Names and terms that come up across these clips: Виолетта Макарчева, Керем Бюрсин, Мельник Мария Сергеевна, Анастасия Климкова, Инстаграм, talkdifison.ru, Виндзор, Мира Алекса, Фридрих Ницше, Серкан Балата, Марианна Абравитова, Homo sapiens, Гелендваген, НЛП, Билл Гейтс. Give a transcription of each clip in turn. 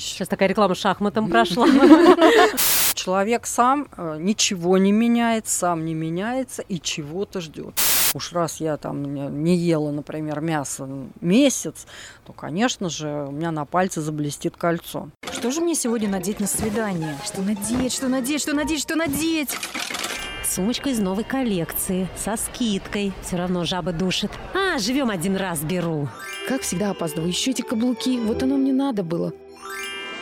Сейчас такая реклама шахматом прошла. Человек сам ничего не меняет, сам не меняется и чего-то ждет. Уж раз я там не ела, например, мясо месяц, то, конечно же, у меня на пальце заблестит кольцо. Что же мне сегодня надеть на свидание? Что надеть? Сумочка из новой коллекции, со скидкой. Все равно жаба душит. А, живем один раз, беру. Как всегда опаздываю. Еще эти каблуки. Вот оно мне надо было.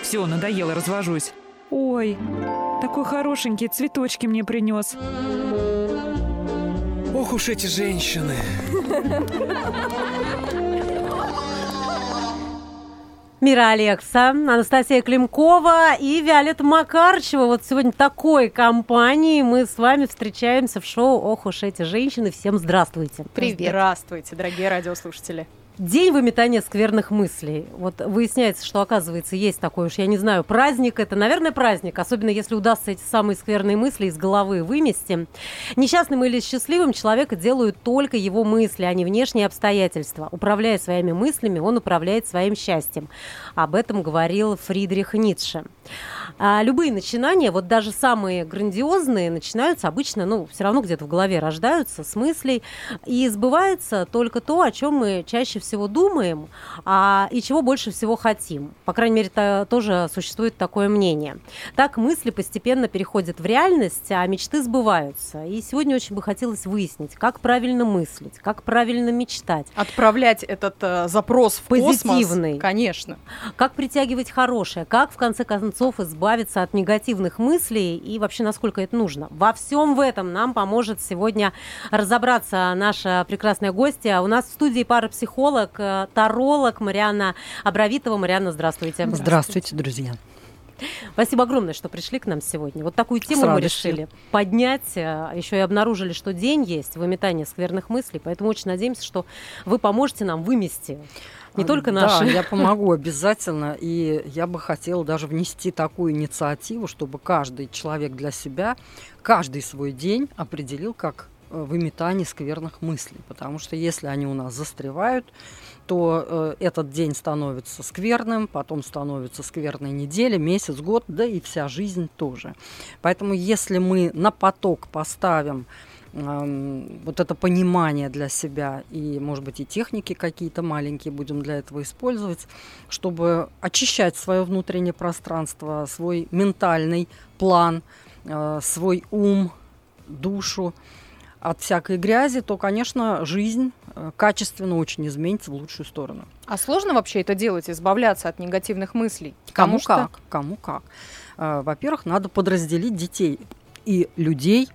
Все, надоело, развожусь. Ой, такой хорошенький, цветочки мне принес. Ох уж эти женщины. Мира Алекса, Анастасия Климкова и Виолетта Макарчева. Вот сегодня такой компанией мы с вами встречаемся в шоу «Ох уж эти женщины». Всем здравствуйте. Привет. Здравствуйте, дорогие радиослушатели. День выметания скверных мыслей. Вот выясняется, что, оказывается, есть такой уж, я не знаю, праздник. Это, наверное, праздник, особенно если удастся эти самые скверные мысли из головы вымести. Несчастным или счастливым человека делают только его мысли, а не внешние обстоятельства. Управляя своими мыслями, он управляет своим счастьем. Об этом говорил Фридрих Ницше. А любые начинания, вот даже самые грандиозные, начинаются обычно, все равно где-то в голове рождаются, с мыслей. И сбывается только то, о чем мы чаще всего думаем, и чего больше всего хотим. По крайней мере, тоже существует такое мнение. Так мысли постепенно переходят в реальность, а мечты сбываются. И сегодня очень бы хотелось выяснить, как правильно мыслить, как правильно мечтать. Отправлять этот запрос в позитивный космос, конечно. Как притягивать хорошее, как, в конце концов, избавиться от негативных мыслей и вообще, насколько это нужно. Во всем в этом нам поможет сегодня разобраться наша прекрасная гостья. У нас в студии парапсихолог, таролог Марианна Абравитова. Марианна, здравствуйте. Здравствуйте, друзья. Спасибо огромное, что пришли к нам сегодня. Вот такую тему мы решили поднять. Еще и обнаружили, что день есть выметание скверных мыслей, поэтому очень надеемся, что вы поможете нам вымести не только наши. Да, я помогу обязательно. И я бы хотела даже внести такую инициативу, чтобы каждый человек для себя, каждый свой день определил как выметание скверных мыслей, потому что если они у нас застревают, то этот день становится скверным, потом становится скверной неделя, месяц, год, да и вся жизнь тоже. Поэтому если мы на поток поставим вот это понимание для себя и, может быть, и техники какие-то маленькие будем для этого использовать, чтобы очищать свое внутреннее пространство, свой ментальный план, свой ум, душу от всякой грязи, то, конечно, жизнь качественно очень изменится в лучшую сторону. А сложно вообще это делать, избавляться от негативных мыслей? Кому как. Во-первых, надо подразделить детей и людей,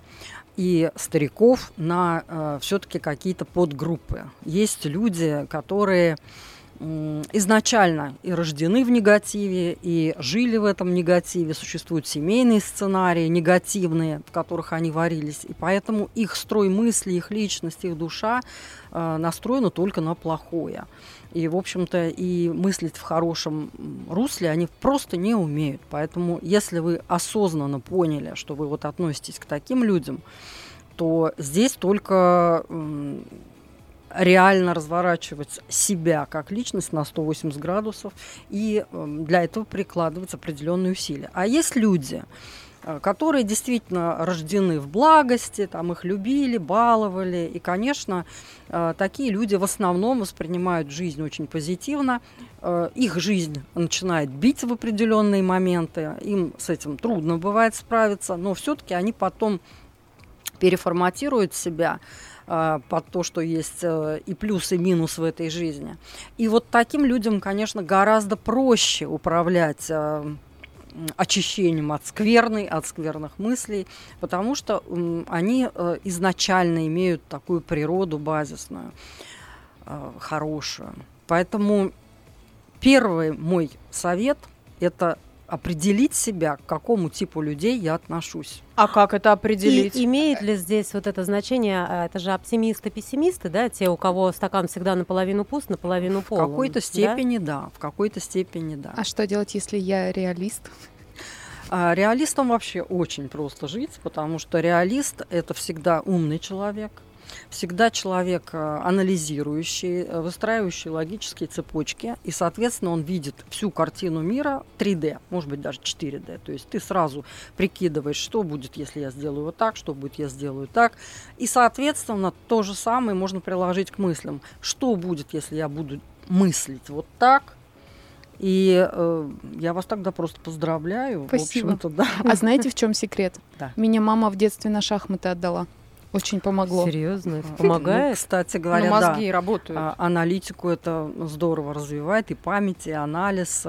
и стариков на все-таки какие-то подгруппы. Есть люди, которые изначально и рождены в негативе, и жили в этом негативе. Существуют семейные сценарии негативные, в которых они варились. И поэтому их строй мысли, их личность, их душа настроена только на плохое. И, в общем-то, и мыслить в хорошем русле они просто не умеют. Поэтому, если вы осознанно поняли, что вы вот относитесь к таким людям, то здесь только реально разворачивать себя как личность на 180 градусов и для этого прикладывать определенные усилия. А есть люди, которые действительно рождены в благости, там их любили, баловали. И, конечно, такие люди в основном воспринимают жизнь очень позитивно. Их жизнь начинает бить в определенные моменты. Им с этим трудно бывает справиться, но все-таки они потом переформатируют себя под то, что есть и плюс, и минус в этой жизни. И вот таким людям, конечно, гораздо проще управлять очищением от скверны, от скверных мыслей, потому что они изначально имеют такую природу базисную, хорошую. Поэтому первый мой совет – это определить себя, к какому типу людей я отношусь. А как это определить? И имеет ли здесь вот это значение, это же оптимисты, пессимисты, да, те, у кого стакан всегда наполовину пуст, наполовину полон? В какой-то степени да, в какой-то степени да. А что делать, если я реалист? Реалистам вообще очень просто жить, потому что реалист – это всегда умный человек, всегда человек анализирующий, выстраивающий логические цепочки, и, соответственно, он видит всю картину мира 3D, может быть, даже 4D. То есть ты сразу прикидываешь, что будет, если я сделаю вот так, что будет, я сделаю так. И, соответственно, то же самое можно приложить к мыслям. Что будет, если я буду мыслить вот так? И я вас тогда просто поздравляю. Спасибо. В общем-то, да. А знаете, в чем секрет? Да. Меня мама в детстве на шахматы отдала. Очень помогло. Серьезно? Помогает? Ну, кстати говоря, но мозги да, работают. Аналитику это здорово развивает, и память, и анализ.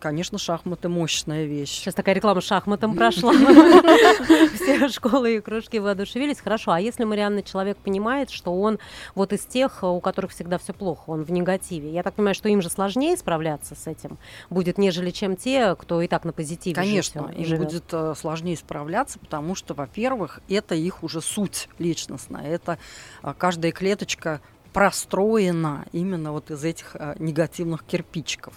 Конечно, шахматы – мощная вещь. Сейчас такая реклама шахматом прошла. Все школы и кружки воодушевились. Хорошо, а если, Марианна, человек понимает, что он вот из тех, у которых всегда все плохо, он в негативе. Я так понимаю, что им же сложнее справляться с этим будет, нежели чем те, кто и так на позитиве. Конечно, им будет сложнее справляться, потому что, во-первых, это их уже суть личностная. Это каждая клеточка простроена именно вот из этих негативных кирпичиков.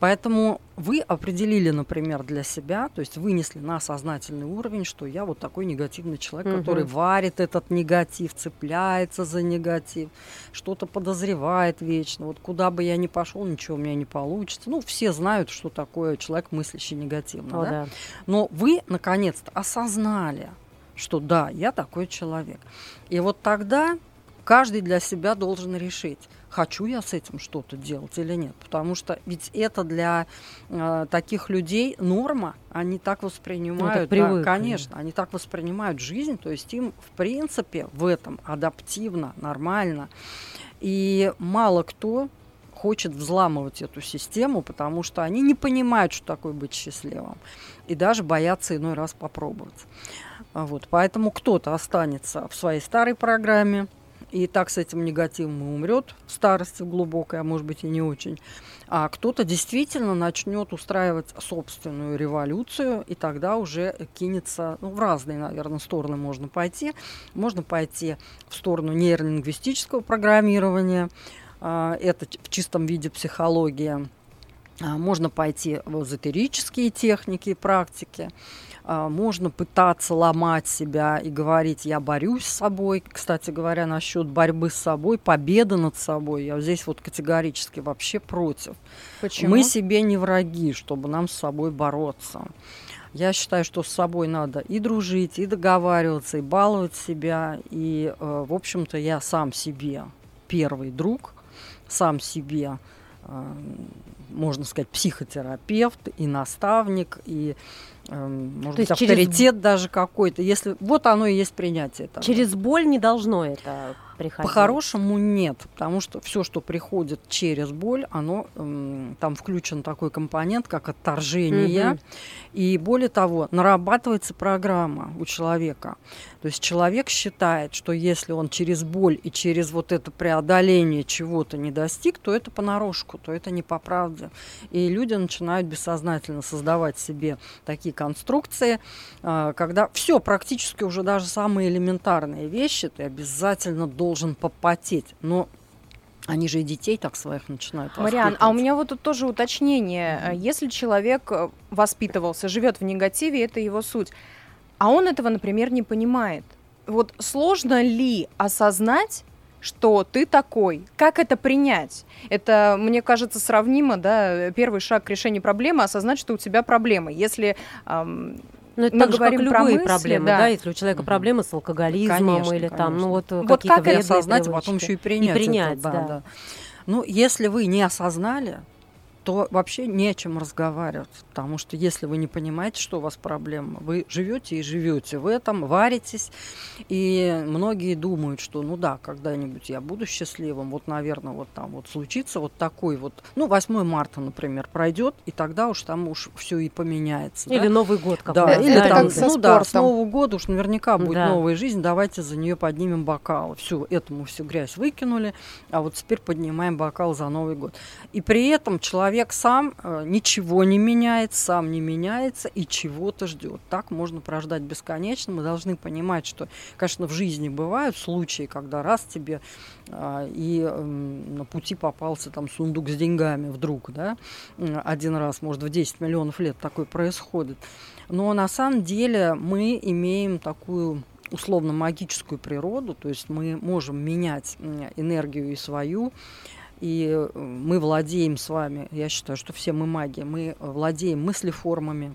Поэтому вы определили, например, для себя, то есть вынесли на сознательный уровень, что я вот такой негативный человек, который варит этот негатив, цепляется за негатив, что-то подозревает вечно. Вот куда бы я ни пошел, ничего у меня не получится. Ну, все знают, что такое человек, мыслящий негативно. О, да? Да. Но вы, наконец-то, осознали, что да, я такой человек. И вот тогда каждый для себя должен решить, хочу я с этим что-то делать или нет. Потому что ведь это для таких людей норма. Они так воспринимают, ну, да, конечно, они так воспринимают жизнь. То есть им, в принципе, в этом адаптивно, нормально. И мало кто хочет взламывать эту систему, потому что они не понимают, что такое быть счастливым. И даже боятся иной раз попробовать. Вот. Поэтому кто-то останется в своей старой программе, и так с этим негативом и умрет в старости глубокой, а может быть и не очень. А кто-то действительно начнет устраивать собственную революцию, и тогда уже кинется, ну, в разные, наверное, стороны можно пойти. Можно пойти в сторону нейролингвистического программирования, это в чистом виде психология. Можно пойти в эзотерические техники и практики. Можно пытаться ломать себя и говорить, я борюсь с собой. Кстати говоря, насчет борьбы с собой, победы над собой, я здесь вот категорически вообще против. Почему? Мы себе не враги, чтобы нам с собой бороться. Я считаю, что с собой надо и дружить, и договариваться, и баловать себя. И, в общем-то, я сам себе первый друг, сам себе, можно сказать, психотерапевт и наставник, и, может быть, авторитет через... даже какой-то. Если... Вот оно и есть принятие этого. Через боль не должно это приходить? По-хорошему нет, потому что все, что приходит через боль, оно, там включен такой компонент, как отторжение. И более того, нарабатывается программа у человека. То есть человек считает, что если он через боль и через вот это преодоление чего-то не достиг, то это понарошку, то это не по правде. И люди начинают бессознательно создавать себе такие конструкции, когда все практически уже даже самые элементарные вещи ты обязательно должен попотеть. Но они же и детей так своих начинают воспитывать. Мариан, а у меня вот тут тоже уточнение. Если человек воспитывался, живет в негативе, это его суть, а он этого, например, не понимает. Вот сложно ли осознать, что ты такой? Как это принять? Это, мне кажется, сравнимо, да, первый шаг к решению проблемы – осознать, что у тебя проблемы. Если... Ну, это мы так же, как любые проблемы, да. Да, если у человека проблемы с алкоголизмом, конечно, или там, ну, вот какие-то как вредные осознать, привычки. А потом еще и принять. И принять это, да. Да. Ну, если вы не осознали, то вообще не о чем разговаривать, потому что если вы не понимаете, что у вас проблема, вы живете и живете в этом, варитесь, и многие думают, что, ну да, когда-нибудь я буду счастливым, вот, наверное, вот там вот случится вот такой вот, ну, 8 марта, например, пройдет, и тогда уж там уж все и поменяется. Или да? Новый год какой-то. Да, или да, там, ну да, с Нового года уж наверняка будет да. Новая жизнь, давайте за нее поднимем бокал. Всю, этому всю грязь выкинули, а вот теперь поднимаем бокал за Новый год. И при этом человек сам ничего не меняет, сам не меняется и чего-то ждет. Так можно прождать бесконечно. Мы должны понимать, что, конечно, в жизни бывают случаи, когда раз тебе на пути попался там сундук с деньгами вдруг, да, один раз, может, в 10 миллионов лет такое происходит. Но на самом деле мы имеем такую условно магическую природу, то есть мы можем менять энергию и свою, и мы владеем с вами, я считаю, что все мы маги, мы владеем мыслеформами.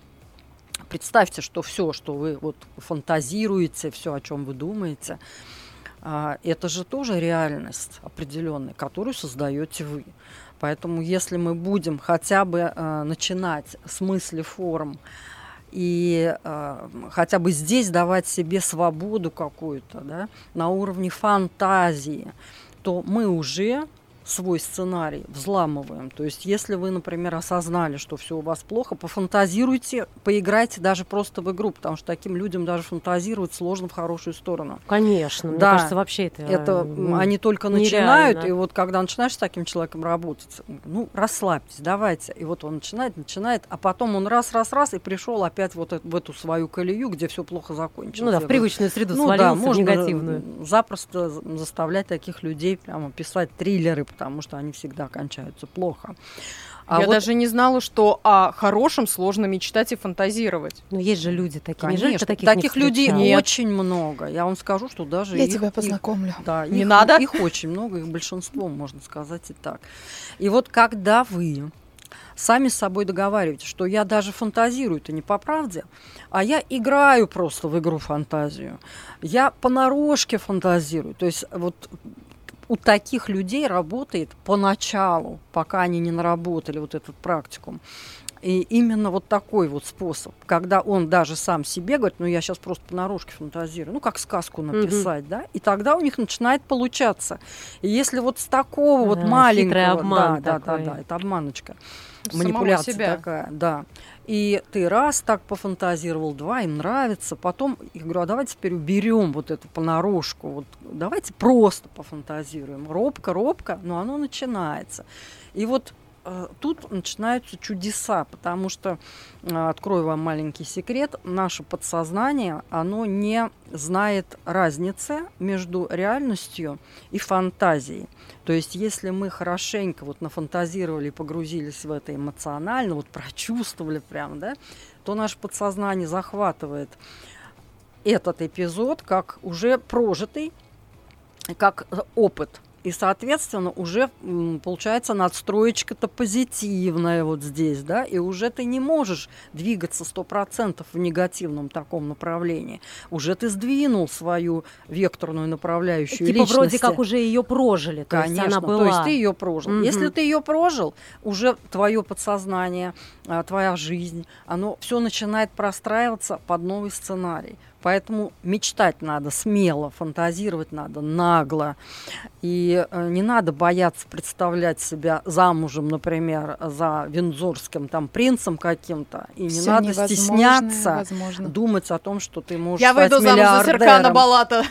Представьте, что все, что вы вот фантазируете, все, о чем вы думаете, это же тоже реальность определенная, которую создаете вы. Поэтому если мы будем хотя бы начинать с мыслеформ и хотя бы здесь давать себе свободу какую-то, да, на уровне фантазии, то мы уже свой сценарий взламываем. То есть если вы, например, осознали, что все у вас плохо, пофантазируйте, поиграйте даже просто в игру, потому что таким людям даже фантазировать сложно в хорошую сторону. Конечно, да, мне кажется, вообще это они только начинают, нереально. И вот когда начинаешь с таким человеком работать, ну, расслабьтесь, давайте. И вот он начинает, а потом он раз, и пришел опять вот в эту свою колею, где все плохо закончилось. Ну да, в привычную среду свалился, да, можно негативную. Запросто заставлять таких людей прямо писать триллеры, потому что они всегда кончаются плохо. А я вот даже не знала, что о хорошем сложно мечтать и фантазировать. Но есть же люди такие. Конечно, не жаль, таких людей очень много. Я вам скажу, что даже я тебя познакомлю. Да, не надо. Их очень много, их большинство, можно сказать и так. И вот когда вы сами с собой договариваетесь, что я даже фантазирую-то не по правде, а я играю просто в игру фантазию. Я понарошке фантазирую. То есть вот у таких людей работает поначалу, пока они не наработали вот этот практикум. И именно вот такой вот способ, когда он даже сам себе говорит, ну, я сейчас просто понарошке фантазирую, ну, как сказку написать, да, и тогда у них начинает получаться. И если вот с такого вот маленького... Обман, да, это обманочка. Манипуляция такая, да. И ты раз так пофантазировал, два, им нравится, потом, я говорю, а давайте теперь уберем вот эту понарошку, вот давайте просто пофантазируем. Робко, но оно начинается. И вот тут начинаются чудеса, потому что, открою вам маленький секрет, наше подсознание, оно не знает разницы между реальностью и фантазией. То есть если мы хорошенько вот нафантазировали, погрузились в это эмоционально, вот прочувствовали прям, да, то наше подсознание захватывает этот эпизод как уже прожитый, как опыт. И, соответственно, уже получается надстроечка-то позитивная вот здесь, да, и уже ты не можешь двигаться 100% в негативном таком направлении. Уже ты сдвинул свою векторную направляющую типа личности. Вроде как уже ее прожили, то конечно, есть она была. То есть ты ее прожил. Если ты ее прожил, уже твое подсознание, твоя жизнь, оно все начинает простраиваться под новый сценарий. Поэтому мечтать надо смело, фантазировать надо нагло. И не надо бояться представлять себя замужем, например, за виндзорским там принцем каким-то. И не надо стесняться думать о том, что ты можешь стать миллиардером. Я выйду замуж за Серкана Балата.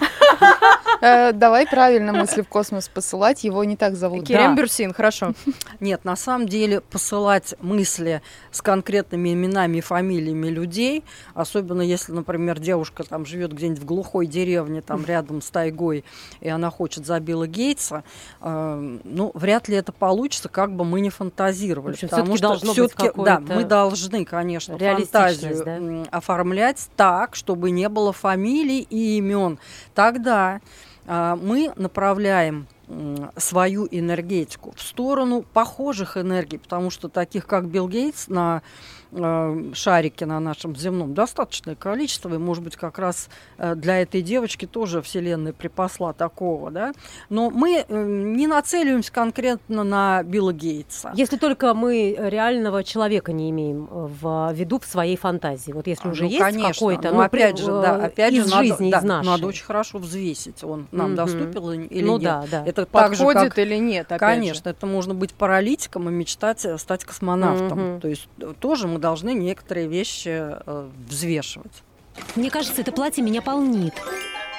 Давай правильно мысли в космос посылать, его не так зовут. Керем Бюрсин, хорошо. Нет, на самом деле посылать мысли с конкретными именами и фамилиями людей, особенно если, например, девушка там живет где-нибудь в глухой деревне, там рядом с тайгой, и она хочет за Билла Гейтса, ну, вряд ли это получится, как бы мы ни фантазировали. В общем, потому что все-таки да, мы должны, конечно, фантазию оформлять так, чтобы не было фамилий и имен. Тогда мы направляем свою энергетику в сторону похожих энергий, потому что таких, как Билл Гейтс, на шарике на нашем земном достаточное количество, и, может быть, как раз для этой девочки тоже Вселенная припасла такого, да? Но мы не нацеливаемся конкретно на Билла Гейтса. Если только мы реального человека не имеем в виду в своей фантазии. Вот если уже есть конечно, какой-то, ну, опять же, да, опять из же, жизни, надо, из нашей. Надо очень хорошо взвесить, он нам доступен или нет. Да. Это подходит так же, как... или нет, конечно, же. Это можно быть паралитиком и мечтать стать космонавтом. То есть тоже мы должны некоторые вещи взвешивать. Мне кажется, это платье меня полнит.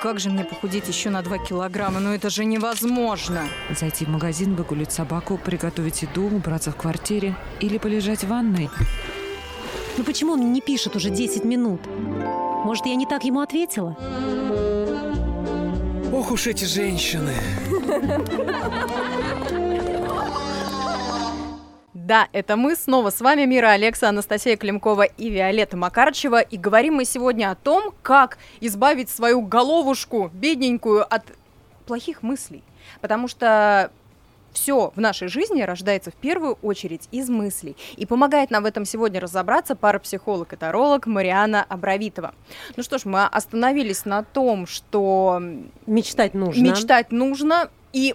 Как же мне похудеть еще на 2 килограмма? Ну это же невозможно. Зайти в магазин, выгулить собаку, приготовить еду, убраться в квартире или полежать в ванной. Ну почему он не пишет уже 10 минут? Может, я не так ему ответила? Ох уж эти женщины! Да, это мы. Снова с вами Мира Алекса, Анастасия Климкова и Виолетта Макарчева. И говорим мы сегодня о том, как избавить свою головушку, бедненькую, от плохих мыслей. Потому что все в нашей жизни рождается в первую очередь из мыслей. И помогает нам в этом сегодня разобраться парапсихолог и таролог Марианна Абравитова. Ну что ж, мы остановились на том, что... Мечтать нужно. Мечтать нужно. И...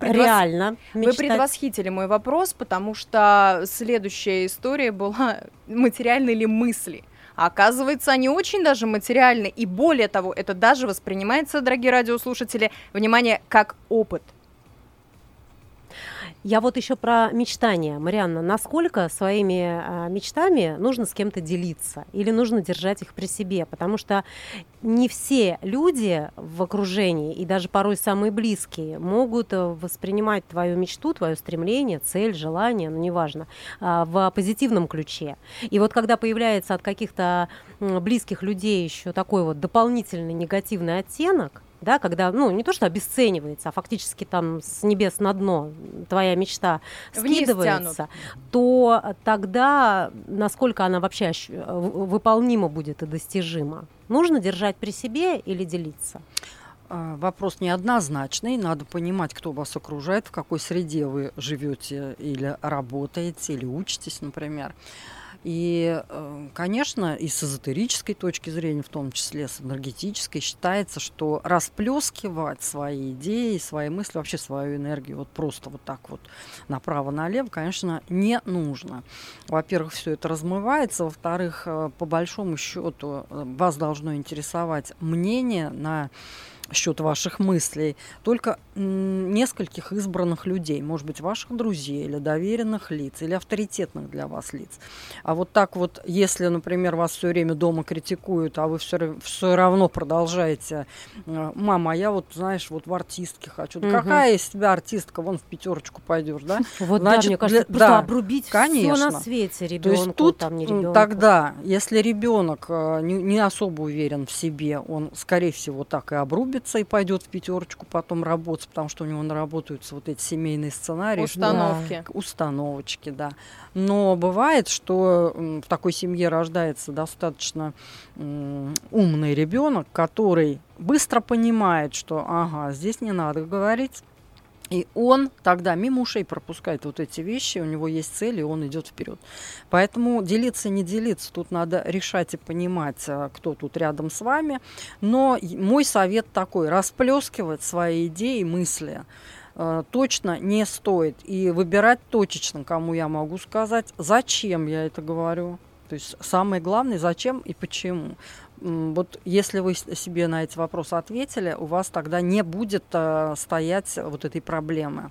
Реально мечтать. Вы предвосхитили мой вопрос, потому что следующая история была, материальны ли мысли. А оказывается, они очень даже материальны. И более того, это даже воспринимается, дорогие радиослушатели, внимание, как опыт. Я вот еще про мечтания. Марианна, насколько своими мечтами нужно с кем-то делиться или нужно держать их при себе? Потому что не все люди в окружении, и даже порой самые близкие, могут воспринимать твою мечту, твое стремление, цель, желание, ну неважно, в позитивном ключе. И вот когда появляется от каких-то близких людей еще такой вот дополнительный негативный оттенок, да, когда, ну, не то что обесценивается, а фактически там с небес на дно твоя мечта скидывается, то тогда насколько она вообще выполнима будет и достижима? Нужно держать при себе или делиться? Вопрос неоднозначный. Надо понимать, кто вас окружает, в какой среде вы живете или работаете, или учитесь, например. И, конечно, и с эзотерической точки зрения, в том числе с энергетической, считается, что расплескивать свои идеи, свои мысли, вообще свою энергию вот просто вот так вот направо-налево, конечно, не нужно. Во-первых, все это размывается. Во-вторых, по большому счету, вас должно интересовать мнение на счет ваших мыслей только нескольких избранных людей, может быть, ваших друзей или доверенных лиц, или авторитетных для вас лиц. А вот так вот, если, например, вас все время дома критикуют, а вы все равно продолжаете: мама, а я вот, знаешь, вот в артистке хочу. Да, какая из тебя артистка, вон в пятерочку пойдешь, да? Вот, значит, да, мне кажется, просто да, обрубить все на свете ребенку. То есть тут там не ребенку. Тогда, если ребенок не особо уверен в себе, он, скорее всего, так и обрубит и пойдет в пятерочку потом работать, потому что у него наработаются вот эти семейные сценарии. Установки. Установочки, да. Но бывает, что в такой семье рождается достаточно умный ребенок, который быстро понимает, что ага, здесь не надо говорить. И он тогда мимо ушей пропускает вот эти вещи, у него есть цель, и он идет вперед. Поэтому делиться, не делиться, тут надо решать и понимать, кто тут рядом с вами. Но мой совет такой: расплескивать свои идеи и мысли точно не стоит. И выбирать точечно, кому я могу сказать, зачем я это говорю. То есть самое главное, зачем и почему. Вот если вы себе на эти вопросы ответили, у вас тогда не будет стоять вот этой проблемы,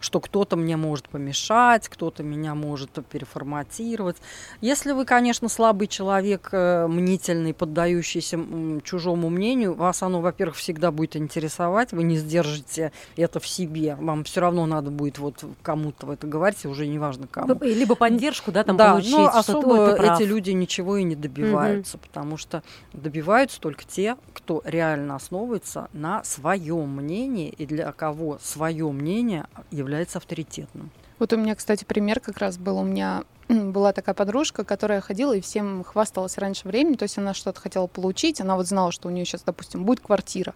что кто-то мне может помешать, кто-то меня может переформатировать. Если вы, конечно, слабый человек, мнительный, поддающийся чужому мнению, вас оно, во-первых, всегда будет интересовать, вы не сдержите это в себе, вам все равно надо будет вот кому-то это говорить, уже неважно кому. Либо поддержку, да, там да, получить, но особо эти люди ничего и не добиваются, потому что добиваются только те, кто реально основывается на своем мнении и для кого свое мнение является авторитетным. Вот у меня, кстати, пример как раз был. У меня была такая подружка, которая ходила и всем хвасталась раньше времени, то есть она что-то хотела получить, она вот знала, что у нее сейчас, допустим, будет квартира,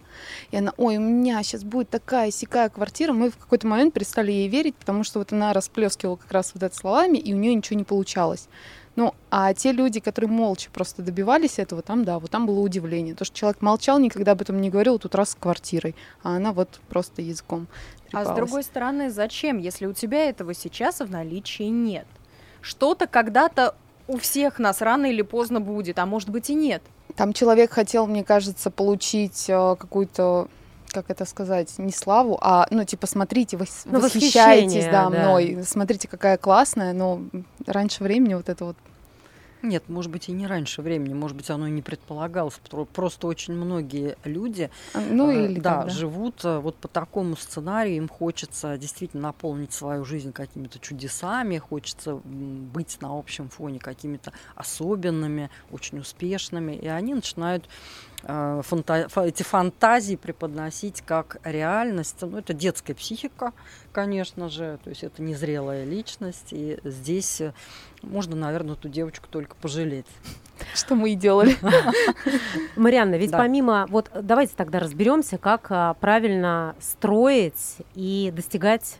и она: ой, у меня сейчас будет такая-сякая квартира. Мы в какой-то момент перестали ей верить, потому что вот она расплескивала как раз вот это словами, и у нее ничего не получалось. Ну, а те люди, которые молча просто добивались этого, там, да, вот там было удивление. То, что человек молчал, никогда об этом не говорил, тут раз с квартирой, а она вот просто языком трепалась. А с другой стороны, зачем, если у тебя этого сейчас в наличии нет? Что-то когда-то у всех нас рано или поздно будет, а может быть и нет. Там человек хотел, мне кажется, получить какую-то... как это сказать, не славу, а, ну, типа, смотрите, вы восхищаетесь, да, мной, смотрите, какая классная, но раньше времени вот это вот Нет, может быть, и не раньше времени, может быть, оно и не предполагалось. Просто очень многие люди живут вот по такому сценарию, им хочется действительно наполнить свою жизнь какими-то чудесами, хочется быть на общем фоне какими-то особенными, очень успешными, и они начинают эти фантазии преподносить как реальность. Ну, это детская психика, конечно же, то есть это незрелая личность, и здесь можно, наверное, эту девочку только пожалеть. Что мы и делали. Марианна, ведь помимо... Вот давайте тогда разберемся, как правильно строить и достигать,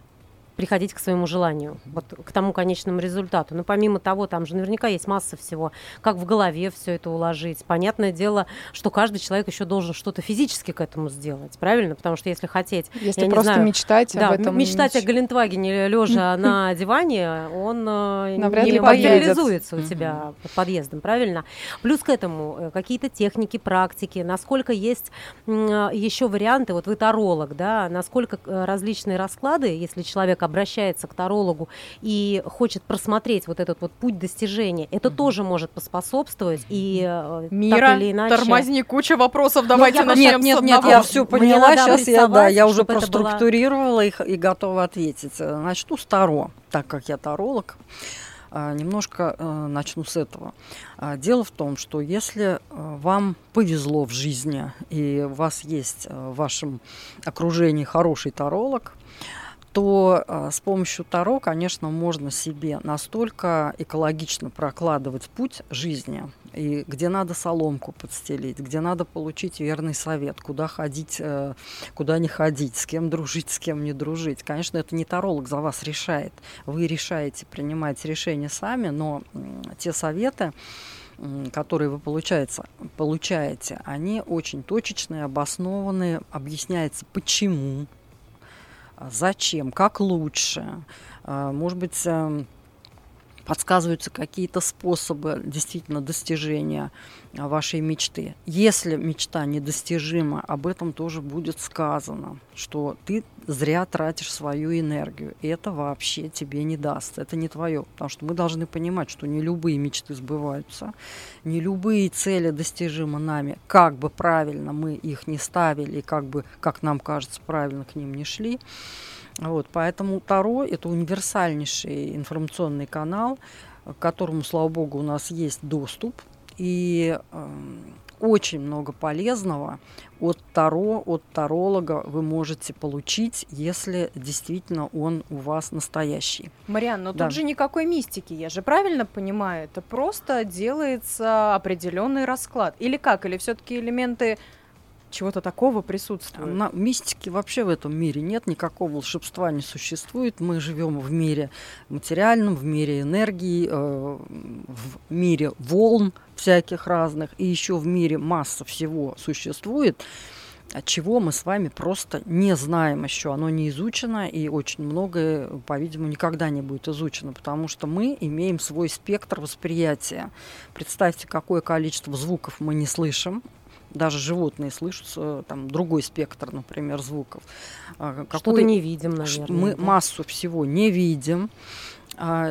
приходить к своему желанию, вот к тому конечному результату. Но помимо того, там же наверняка есть масса всего, как в голове все это уложить. Понятное дело, что каждый человек еще должен что-то физически к этому сделать, правильно? Потому что если хотеть... Если я просто не знаю, мечтать об этом... Мечтать о Гелендвагене лежа на диване, он не реализуется у тебя под подъездом, правильно? Плюс к этому какие-то техники, практики, насколько есть еще варианты, вот вы таролог, да, насколько различные расклады, если человек обращается к тарологу и хочет просмотреть вот этот вот путь достижения, это тоже может поспособствовать. И Мира, так или иначе... тормозни, куча вопросов, давайте начнем. Нет, я все поняла, сейчас я уже проструктурировала их и готова ответить. Начну с таро, так как я таролог. Немножко начну с этого. Дело в том, что если вам повезло в жизни, и у вас есть в вашем окружении хороший таролог, то с помощью таро, конечно, можно себе настолько экологично прокладывать путь жизни, и где надо соломку подстелить, где надо получить верный совет, куда ходить, куда не ходить, с кем дружить, с кем не дружить. Конечно, это не таролог за вас решает. Вы решаете, принимаете решения сами, но те советы, которые вы получаете, они очень точечные, обоснованные, объясняется почему, зачем, как лучше, может быть, подсказываются какие-то способы действительно достижения вашей мечты. Если мечта недостижима, об этом тоже будет сказано, что ты зря тратишь свою энергию, и это вообще тебе не даст, это не твое. Потому что мы должны понимать, что не любые мечты сбываются, не любые цели достижимы нами, как бы правильно мы их не ставили, как нам кажется, правильно к ним не шли. Вот, поэтому таро – это универсальнейший информационный канал, к которому, слава богу, у нас есть доступ. И очень много полезного от таро, от таролога вы можете получить, если действительно он у вас настоящий. Марианна, но тут же никакой мистики, я же правильно понимаю? Это просто делается определенный расклад. Или как? Или все-таки элементы... чего-то такого присутствует? Мистики вообще в этом мире нет, никакого волшебства не существует. Мы живем в мире материальном, в мире энергии, в мире волн всяких разных, и еще в мире масса всего существует, чего мы с вами просто не знаем еще. Оно не изучено, и очень многое, по-видимому, никогда не будет изучено, потому что мы имеем свой спектр восприятия. Представьте, какое количество звуков мы не слышим. Даже животные слышат там другой спектр, например, звуков. Что-то не видим, наверное. Мы массу всего не видим.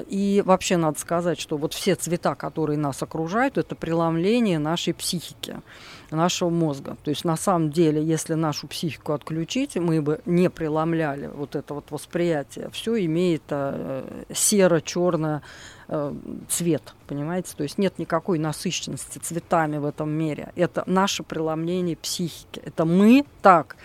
И вообще надо сказать, что вот все цвета, которые нас окружают, это преломление нашей психики, нашего мозга. То есть на самом деле, если нашу психику отключить, мы бы не преломляли вот это вот восприятие. Все имеет серо-черный цвет, понимаете? То есть нет никакой насыщенности цветами в этом мире. Это наше преломление психики. Это мы так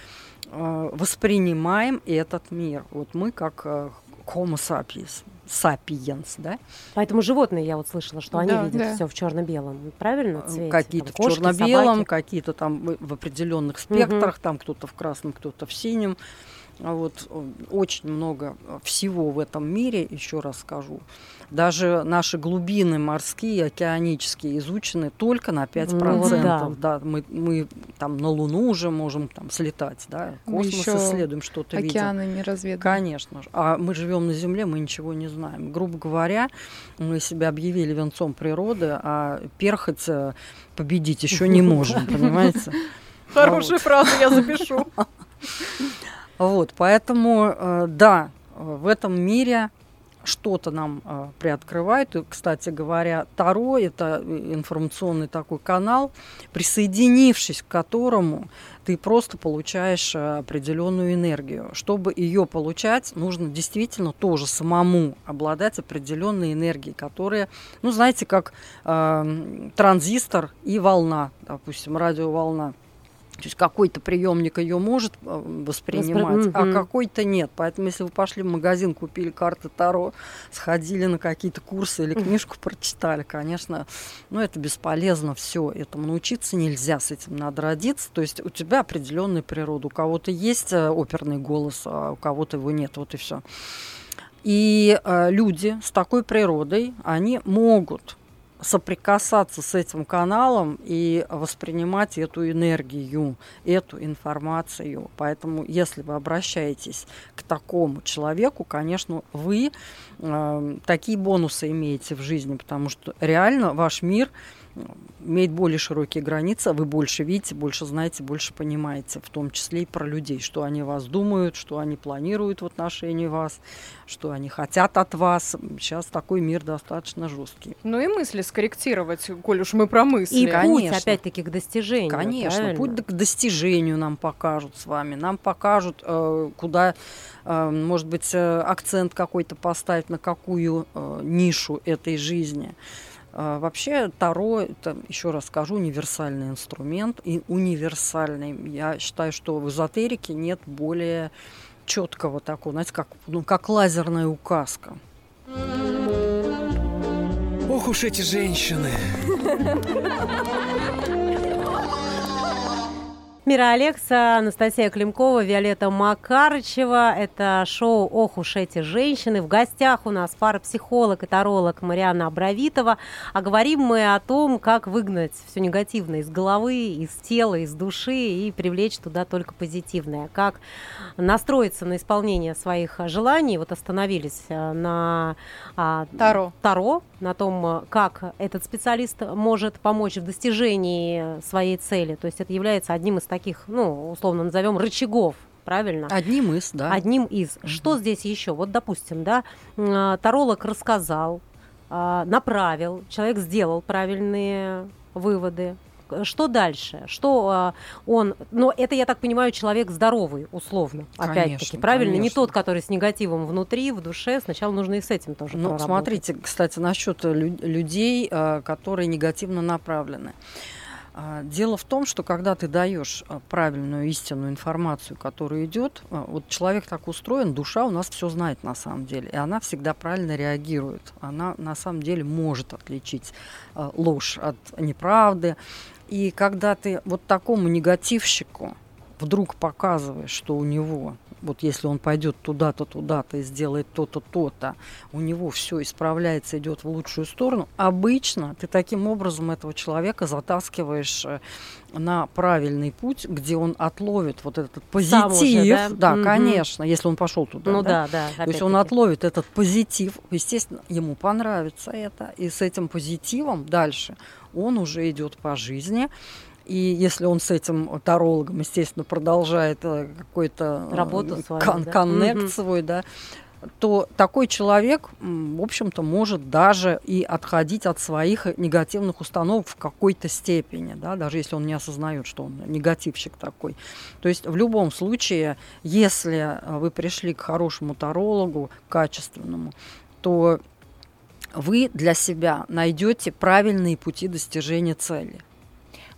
воспринимаем этот мир. Вот мы как Homo sapiens. Сапиенс, да? Поэтому животные, я вот слышала, что они видят все в черно-белом, правильно? Цвете, какие-то там, кошки, в черно-белом, собаки. Какие-то там в определенных спектрах, там кто-то в красном, кто-то в синем. Вот очень много всего в этом мире, еще раз скажу. Даже наши глубины морские, океанические изучены только на 5%. Да. Да, мы там на Луну уже можем там слетать, да, космос исследуем, что-то видим. Океаны не разведаны. Конечно. А мы живем на Земле, мы ничего не знаем. Грубо говоря, мы себя объявили венцом природы, а перхоть победить еще не можем, понимаете? Хорошая фраза, я запишу. Вот, поэтому, да, в этом мире что-то нам приоткрывает. И, кстати говоря, Таро – это информационный такой канал, присоединившись к которому ты просто получаешь определенную энергию. Чтобы ее получать, нужно действительно тоже самому обладать определенной энергией, которая, ну, знаете, как транзистор и волна, допустим, радиоволна. То есть какой-то приемник ее может воспринимать, а какой-то нет. Поэтому, если вы пошли в магазин, купили карты Таро, сходили на какие-то курсы или книжку прочитали, конечно, ну, это бесполезно все. Этому научиться нельзя, с этим надо родиться. То есть у тебя определенная природа. У кого-то есть оперный голос, а у кого-то его нет. Вот и все. И люди с такой природой, они могут соприкасаться с этим каналом и воспринимать эту энергию, эту информацию. Поэтому, если вы обращаетесь к такому человеку, конечно, вы такие бонусы имеете в жизни, потому что реально ваш мир имеет более широкие границы, вы больше видите, больше знаете, больше понимаете, в том числе и про людей, что они о вас думают, что они планируют в отношении вас, что они хотят от вас. Сейчас такой мир достаточно жесткий. Ну и мысли скорректировать, коль уж мы про мысли. И путь, опять-таки, к достижению. Конечно, правильно? Путь к достижению нам покажут с вами, нам покажут, куда, может быть, акцент какой-то поставить, на какую нишу этой жизни. Вообще Таро, это, еще раз скажу, универсальный инструмент и универсальный. Я считаю, что в эзотерике нет более четкого такого, знаете, как лазерная указка. Ох уж эти женщины! Мира Алекса, Анастасия Климкова, Виолетта Макарчева. Это шоу «Ох уж эти женщины». В гостях у нас парапсихолог и таролог Марианна Абравитова. А говорим мы о том, как выгнать все негативное из головы, из тела, из души и привлечь туда только позитивное. Как настроиться на исполнение своих желаний. Вот остановились на Таро, на том, как этот специалист может помочь в достижении своей цели. То есть это является одним из таких, ну, условно назовем, рычагов, правильно? Одним из, да. Одним из. Что здесь еще? Вот, допустим, да, таролог рассказал, направил, человек сделал правильные выводы. Что дальше? Что он... Но это, я так понимаю, человек здоровый, условно, конечно, опять-таки, правильно? Конечно. Не тот, который с негативом внутри, в душе. Сначала нужно и с этим тоже проработать. Смотрите, кстати, насчет людей, которые негативно направлены. Дело в том, что когда ты даешь правильную истинную информацию, которая идет, вот человек так устроен, душа у нас все знает на самом деле, и она всегда правильно реагирует. Она на самом деле может отличить ложь от неправды. И когда ты вот такому негативщику вдруг показываешь, что у него, вот если он пойдет туда-то, туда-то и сделает то-то, то-то, у него все исправляется, идет в лучшую сторону, обычно ты таким образом этого человека затаскиваешь на правильный путь, где он отловит вот этот позитив. Уже, да, да, конечно, если он пошел туда. Ну да, да. То есть он отловит этот позитив, естественно, ему понравится это, и с этим позитивом дальше он уже идет по жизни. И если он с этим тарологом, естественно, продолжает какой-то коннект свой, да, то такой человек, в общем-то, может даже и отходить от своих негативных установок в какой-то степени, да, даже если он не осознает, что он негативщик такой. То есть в любом случае, если вы пришли к хорошему тарологу, качественному, то вы для себя найдете правильные пути достижения цели.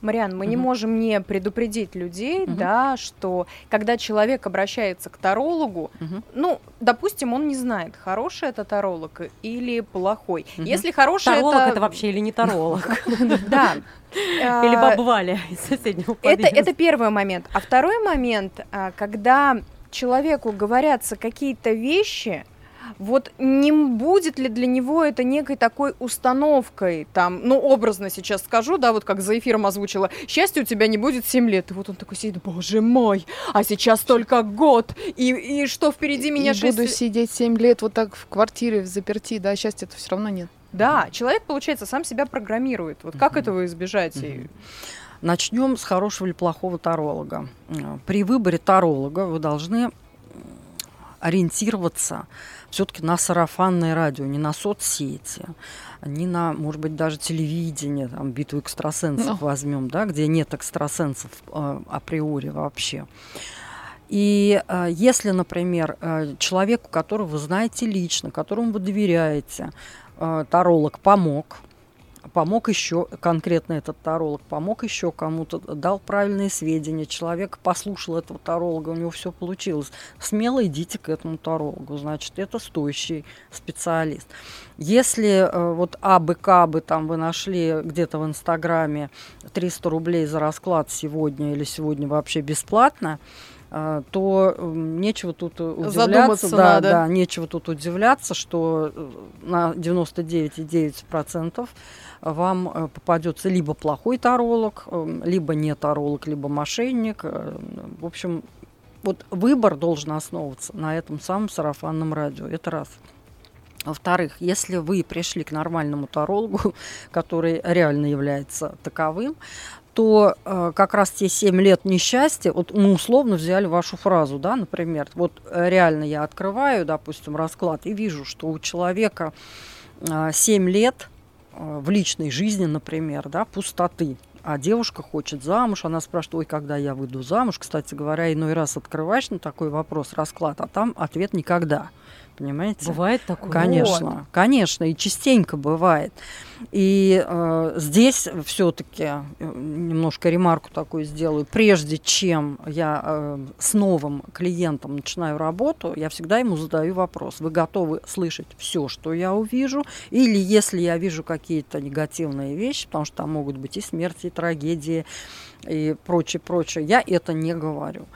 Мариан, мы не можем не предупредить людей, да, что когда человек обращается к тарологу, ну, допустим, он не знает, хороший это таролог или плохой. Если хороший таролог, это вообще или не таролог. Да. Или баба Валя из соседнего подъезда. Это первый момент. А второй момент, когда человеку говорятся какие-то вещи, вот не будет ли для него это некой такой установкой, там, ну, образно сейчас скажу, да, вот как за эфиром озвучила, счастья у тебя не будет 7 лет, и вот он такой сидит, боже мой, а сейчас только год, и что впереди меня 6... буду сидеть 7 лет вот так в квартире, в заперти, да, счастья-то все равно нет. Да, человек, получается, сам себя программирует, вот как этого избежать? Начнем с хорошего или плохого таролога. При выборе таролога вы должны ориентироваться все-таки на сарафанное радио, не на соцсети, не на, может быть, даже телевидение, там, «Битву экстрасенсов» возьмем, да, где нет экстрасенсов априори вообще. И если, например, человеку, которого вы знаете лично, которому вы доверяете, таролог помог еще, конкретно этот таролог помог еще кому-то, дал правильные сведения, человек послушал этого таролога, у него все получилось, смело идите к этому тарологу, значит, это стоящий специалист. Если вот абы-кабы там вы нашли где-то в Инстаграме 300 рублей за расклад сегодня или сегодня вообще бесплатно, то нечего тут удивляться, да, нечего тут удивляться, что на 99,9% вам попадется либо плохой таролог, либо не таролог, либо мошенник. В общем, вот выбор должен основываться на этом самом сарафанном радио. Это раз. Во-вторых, если вы пришли к нормальному тарологу, который реально является таковым, то как раз те 7 лет несчастья, вот мы условно взяли вашу фразу, да, например, вот реально я открываю, допустим, расклад и вижу, что у человека 7 лет в личной жизни, например, да, пустоты. А девушка хочет замуж, она спрашивает, ой, когда я выйду замуж? Кстати говоря, иной раз открываешь на такой вопрос расклад, а там ответ никогда. Понимаете? Бывает такое? Конечно, вот. Конечно, и частенько бывает. И здесь все-таки немножко ремарку такую сделаю. Прежде чем я с новым клиентом начинаю работу, я всегда ему задаю вопрос. Вы готовы слышать все, что я увижу? Или если я вижу какие-то негативные вещи, потому что там могут быть и смерти, и трагедии, и прочее, я это не говорю.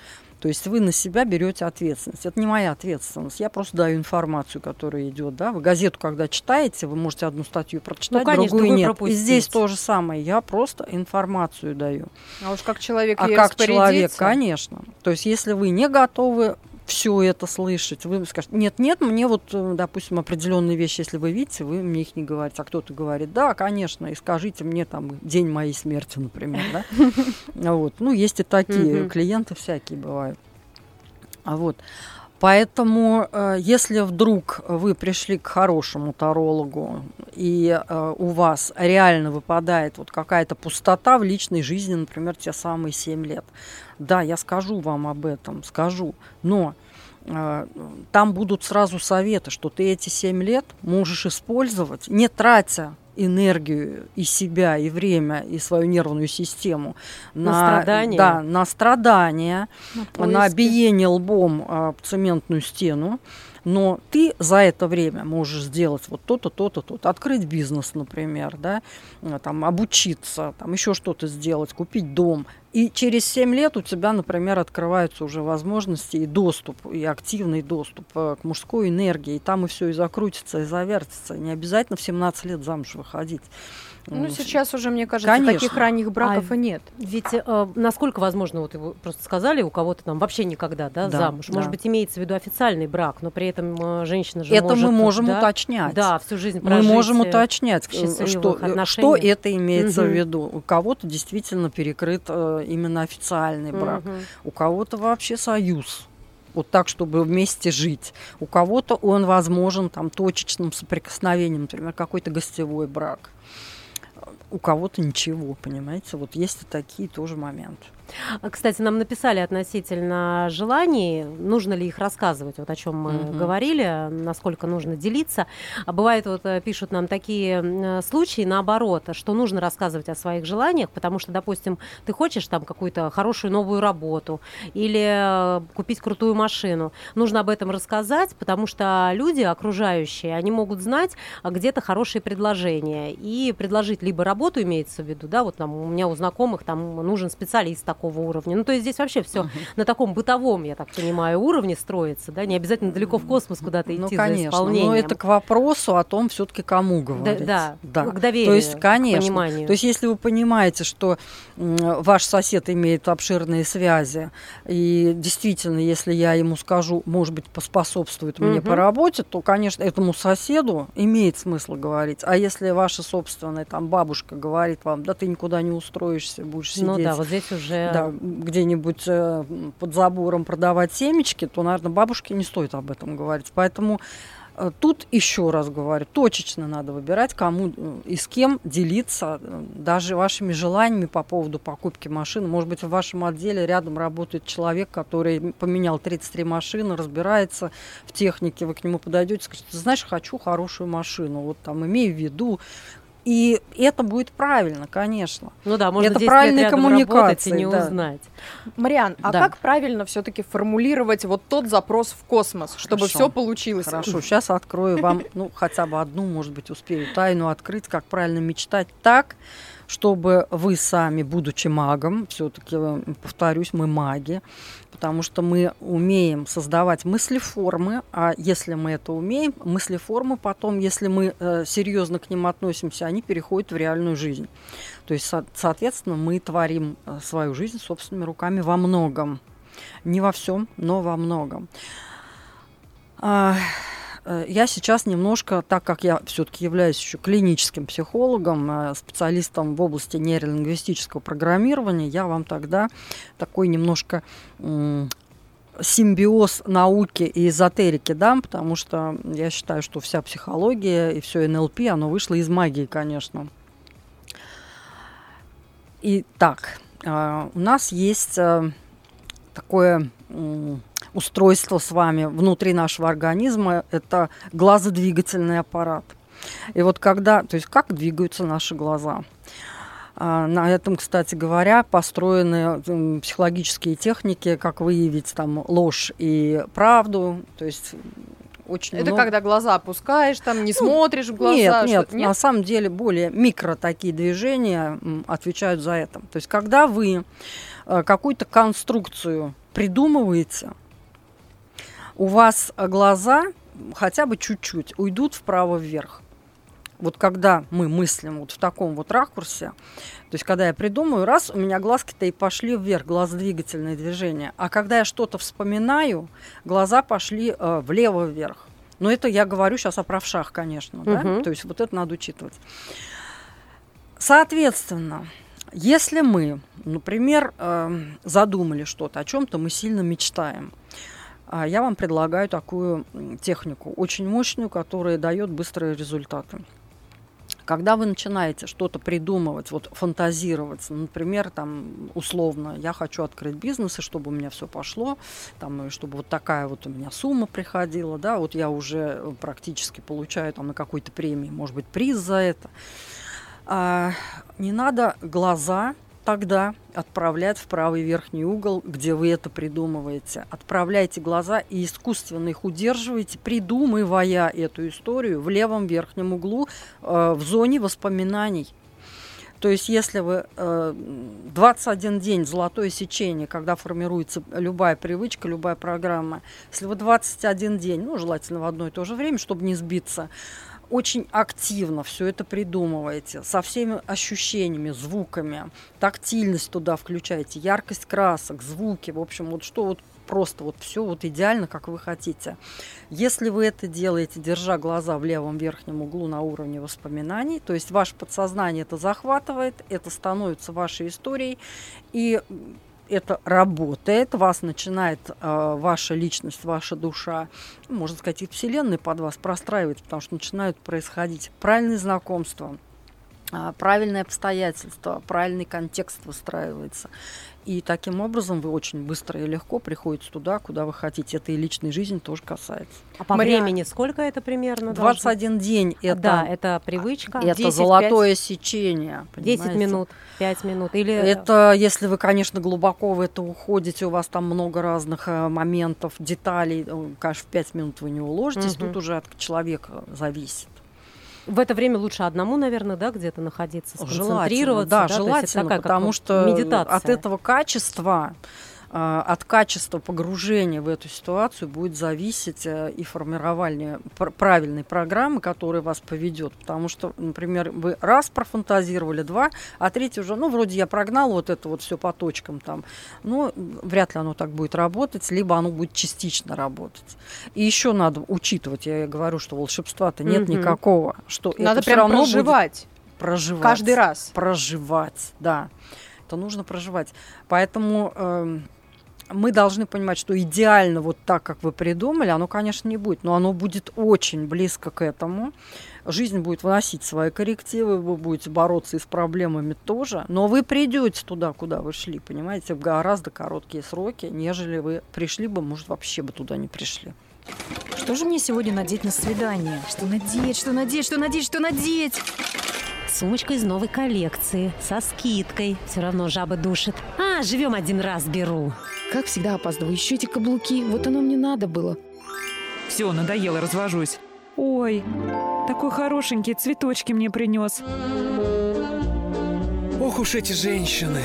То есть вы на себя берете ответственность. Это не моя ответственность. Я просто даю информацию, которая идет. Да? Вы газету, когда читаете, вы можете одну статью прочитать, ну, конечно, другую нет. Пропустить. И здесь то же самое. Я просто информацию даю. А уж как человек ей распорядится. А как человек, конечно. То есть если вы не готовы все это слышать, вы скажете, нет, мне вот, допустим, определенные вещи, если вы видите, вы мне их не говорите. А кто-то говорит, да, конечно, и скажите мне там день моей смерти, например, да. Вот, ну, есть и такие, клиенты всякие бывают. А вот, поэтому, если вдруг вы пришли к хорошему тарологу, и у вас реально выпадает вот какая-то пустота в личной жизни, например, те самые 7 лет, да, я скажу вам об этом, но там будут сразу советы, что ты эти 7 лет можешь использовать, не тратя энергию и себя, и время, и свою нервную систему на страдания, на биение лбом цементную стену. Но ты за это время можешь сделать вот то-то, то-то, то-то. Открыть бизнес, например, да? Там, обучиться, там, еще что-то сделать, купить дом. И через 7 лет у тебя, например, открываются уже возможности и доступ, и активный доступ к мужской энергии. И там и все и закрутится, и завертится. Не обязательно в 17 лет замуж выходить. Ну, сейчас уже, мне кажется, таких ранних браков и нет. Ведь, насколько возможно, вот вы просто сказали, у кого-то там вообще никогда, да, замуж. Да. Может быть, имеется в виду официальный брак, но при этом женщина же это может... Это мы можем уточнять. Да, всю жизнь прожить. Мы можем уточнять, что это имеется в виду. У кого-то действительно перекрыт именно официальный брак. У кого-то вообще союз. Вот так, чтобы вместе жить. У кого-то он возможен там точечным соприкосновением, например, какой-то гостевой брак. У кого-то ничего, понимаете? Вот есть и такие тоже моменты. Кстати, нам написали относительно желаний, нужно ли их рассказывать, вот о чем мы говорили, насколько нужно делиться. А бывает, вот пишут нам такие случаи, наоборот, что нужно рассказывать о своих желаниях, потому что, допустим, ты хочешь там какую-то хорошую новую работу или купить крутую машину. Нужно об этом рассказать, потому что люди окружающие, они могут знать где-то хорошие предложения и предложить либо работу, имеется в виду, да, вот там у меня у знакомых там нужен специалист такой, такого уровня. Ну, то есть здесь вообще все на таком бытовом, я так понимаю, уровне строится, да, не обязательно далеко в космос куда-то идти, конечно, за исполнением. Ну, конечно, но это к вопросу о том, все-таки кому говорить. Да. К доверию, то есть, конечно, к пониманию. То есть если вы понимаете, что ваш сосед имеет обширные связи, и действительно, если я ему скажу, может быть, поспособствует мне по работе, то, конечно, этому соседу имеет смысл говорить. А если ваша собственная там бабушка говорит вам, да ты никуда не устроишься, будешь сидеть. Ну да, вот здесь уже... Да, да, где-нибудь под забором продавать семечки, то, наверное, бабушке не стоит об этом говорить. Поэтому тут, еще раз говорю, точечно надо выбирать, кому и с кем делиться даже вашими желаниями по поводу покупки машины. Может быть, в вашем отделе рядом работает человек, который поменял 33 машины, разбирается в технике, вы к нему подойдете и скажете: знаешь, хочу хорошую машину, вот там имей в виду. И это будет правильно, конечно. Ну да, можно это правильная коммуникация, не узнать. Мариан, а как правильно все-таки формулировать вот тот запрос в космос, чтобы все получилось? Хорошо, сейчас открою вам, ну, хотя бы одну, может быть, успею тайну открыть, как правильно мечтать так, чтобы вы сами, будучи магом, все-таки, повторюсь, мы маги, потому что мы умеем создавать мыслеформы, а если мы это умеем, мыслеформы потом, если мы серьезно к ним относимся, они переходят в реальную жизнь. То есть, соответственно, мы творим свою жизнь собственными руками во многом. Не во всем, но во многом. Я сейчас немножко, так как я все-таки являюсь еще клиническим психологом, специалистом в области нейролингвистического программирования, я вам тогда такой немножко симбиоз науки и эзотерики дам, потому что я считаю, что вся психология и все НЛП, оно вышло из магии, конечно. Итак, у нас есть такое устройство с вами внутри нашего организма, это глазодвигательный аппарат. И вот когда, то есть как двигаются наши глаза. На этом, кстати говоря, построены психологические техники, как выявить там ложь и правду, то есть очень это много. Когда глаза опускаешь, там не смотришь в глаза? Нет, на самом деле более микро такие движения отвечают за это. То есть когда вы какую-то конструкцию придумываете, у вас глаза хотя бы чуть-чуть уйдут вправо-вверх. Вот когда мы мыслим вот в таком вот ракурсе, то есть когда я придумаю, раз, у меня глазки-то и пошли вверх, глазодвигательные движения, а когда я что-то вспоминаю, глаза пошли влево-вверх. Но это я говорю сейчас о правшах, конечно, да? То есть вот это надо учитывать. Соответственно, если мы, например, задумали что-то, о чем-то мы сильно мечтаем, я вам предлагаю такую технику, очень мощную, которая дает быстрые результаты. Когда вы начинаете что-то придумывать, вот фантазировать, например, там, условно, я хочу открыть бизнес, и чтобы у меня все пошло, там, и чтобы вот такая вот у меня сумма приходила, да, вот я уже практически получаю там на какой-то премии, может быть, приз за это. Не надо глаза тогда отправлять в правый верхний угол, где вы это придумываете. Отправляйте глаза и искусственно их удерживайте, придумывая эту историю в левом верхнем углу, в зоне воспоминаний. То есть если вы 21 день, золотое сечение, когда формируется любая привычка, любая программа, если вы 21 день, ну, желательно в одно и то же время, чтобы не сбиться, очень активно все это придумываете, со всеми ощущениями, звуками, тактильность туда включаете, яркость красок, звуки, в общем, вот что вот просто вот все вот идеально, как вы хотите. Если вы это делаете, держа глаза в левом верхнем углу на уровне воспоминаний, то есть ваше подсознание это захватывает, это становится вашей историей, и это работает, вас начинает ваша личность, ваша душа, можно сказать, и вселенная под вас простраивать, потому что начинают происходить правильные знакомства, правильные обстоятельства, правильный контекст выстраивается. И таким образом вы очень быстро и легко приходите туда, куда вы хотите. Это и личной жизни тоже касается. А по времени сколько это примерно? 21 день. Да, это привычка. Это 10, золотое 5, сечение. Понимаете? 10 минут, 5 минут. Или... Это если вы, конечно, глубоко в это уходите, у вас там много разных моментов, деталей. Конечно, в 5 минут вы не уложитесь, тут уже от человека зависит. В это время лучше одному, наверное, да, где-то находиться, сконцентрироваться. Желательно, да, желательно, такая, потому что медитация. От этого качества, от качества погружения в эту ситуацию будет зависеть и формирование правильной программы, которая вас поведет. Потому что, например, вы раз профантазировали, два, а третий уже, ну, вроде я прогнал вот это вот все по точкам там, но вряд ли оно так будет работать, либо оно будет частично работать. И еще надо учитывать, я говорю, что волшебства-то нет никакого. Что надо это прям проживать. Проживать. Каждый раз. Проживать, да. то нужно проживать. Поэтому мы должны понимать, что идеально вот так, как вы придумали, оно, конечно, не будет, но оно будет очень близко к этому. Жизнь будет вносить свои коррективы, вы будете бороться и с проблемами тоже, но вы придете туда, куда вы шли, понимаете, в гораздо короткие сроки, нежели вы пришли бы, может, вообще бы туда не пришли. Что же мне сегодня надеть на свидание? Что надеть? Сумочка из новой коллекции, со скидкой. Все равно жаба душит. А, живем один раз, беру. Как всегда опаздываю. Еще эти каблуки. Вот оно мне надо было. Все, надоело, развожусь. Ой, такой хорошенький, цветочки мне принес. Ох уж эти женщины.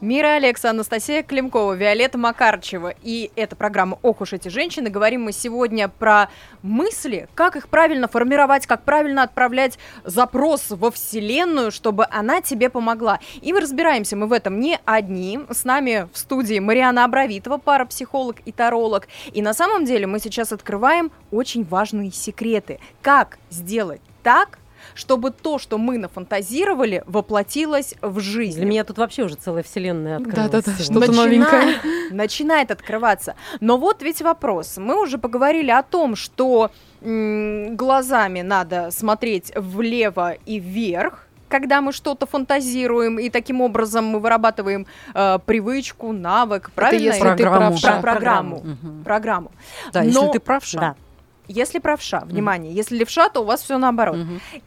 Мира Алекса, Анастасия Климкова, Виолетта Макарчева. И эта программа «Ох уж эти женщины». Говорим мы сегодня про мысли, как их правильно формировать, как правильно отправлять запрос во Вселенную, чтобы она тебе помогла. И мы разбираемся, мы в этом не одни. С нами в студии Марианна Абравитова, парапсихолог и таролог. И на самом деле мы сейчас открываем очень важные секреты. Как сделать так, чтобы то, что мы нафантазировали, воплотилось в жизнь. Для меня тут вообще уже целая вселенная открылась. Да, что-то новенькое. Начинает открываться. Но вот ведь вопрос. Мы уже поговорили о том, что глазами надо смотреть влево и вверх, когда мы что-то фантазируем, и таким образом мы вырабатываем привычку, навык, правильно? Это если ты правша. Программу. Да, если ты правша. Да. Если правша, внимание, если левша, то у вас все наоборот.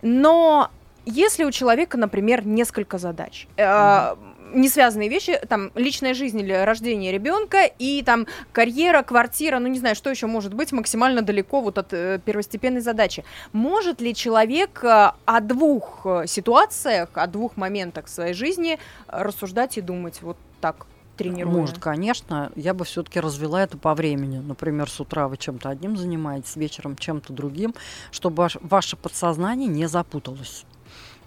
Но если у человека, например, несколько задач, не связанные вещи, там, личная жизнь или рождение ребенка, и там карьера, квартира, ну не знаю, что еще может быть максимально далеко вот от первостепенной задачи. Может ли человек о двух ситуациях, о двух моментах в своей жизни рассуждать и думать вот так? Может, конечно. Я бы все-таки развела это по времени. Например, с утра вы чем-то одним занимаетесь, вечером чем-то другим, чтобы ваше подсознание не запуталось.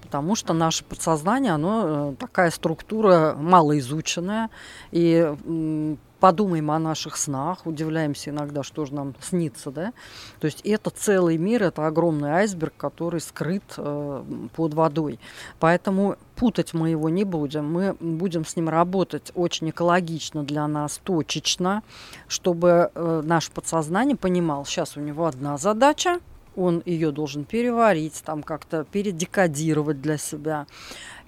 Потому что наше подсознание, оно такая структура малоизученная. И подумаем о наших снах, удивляемся иногда, что же нам снится, да? То есть это целый мир, это огромный айсберг, который скрыт под водой. Поэтому путать мы его не будем. Мы будем с ним работать очень экологично для нас, точечно, чтобы наше подсознание понимало, сейчас у него одна задача, он ее должен переварить, там как-то передекодировать для себя.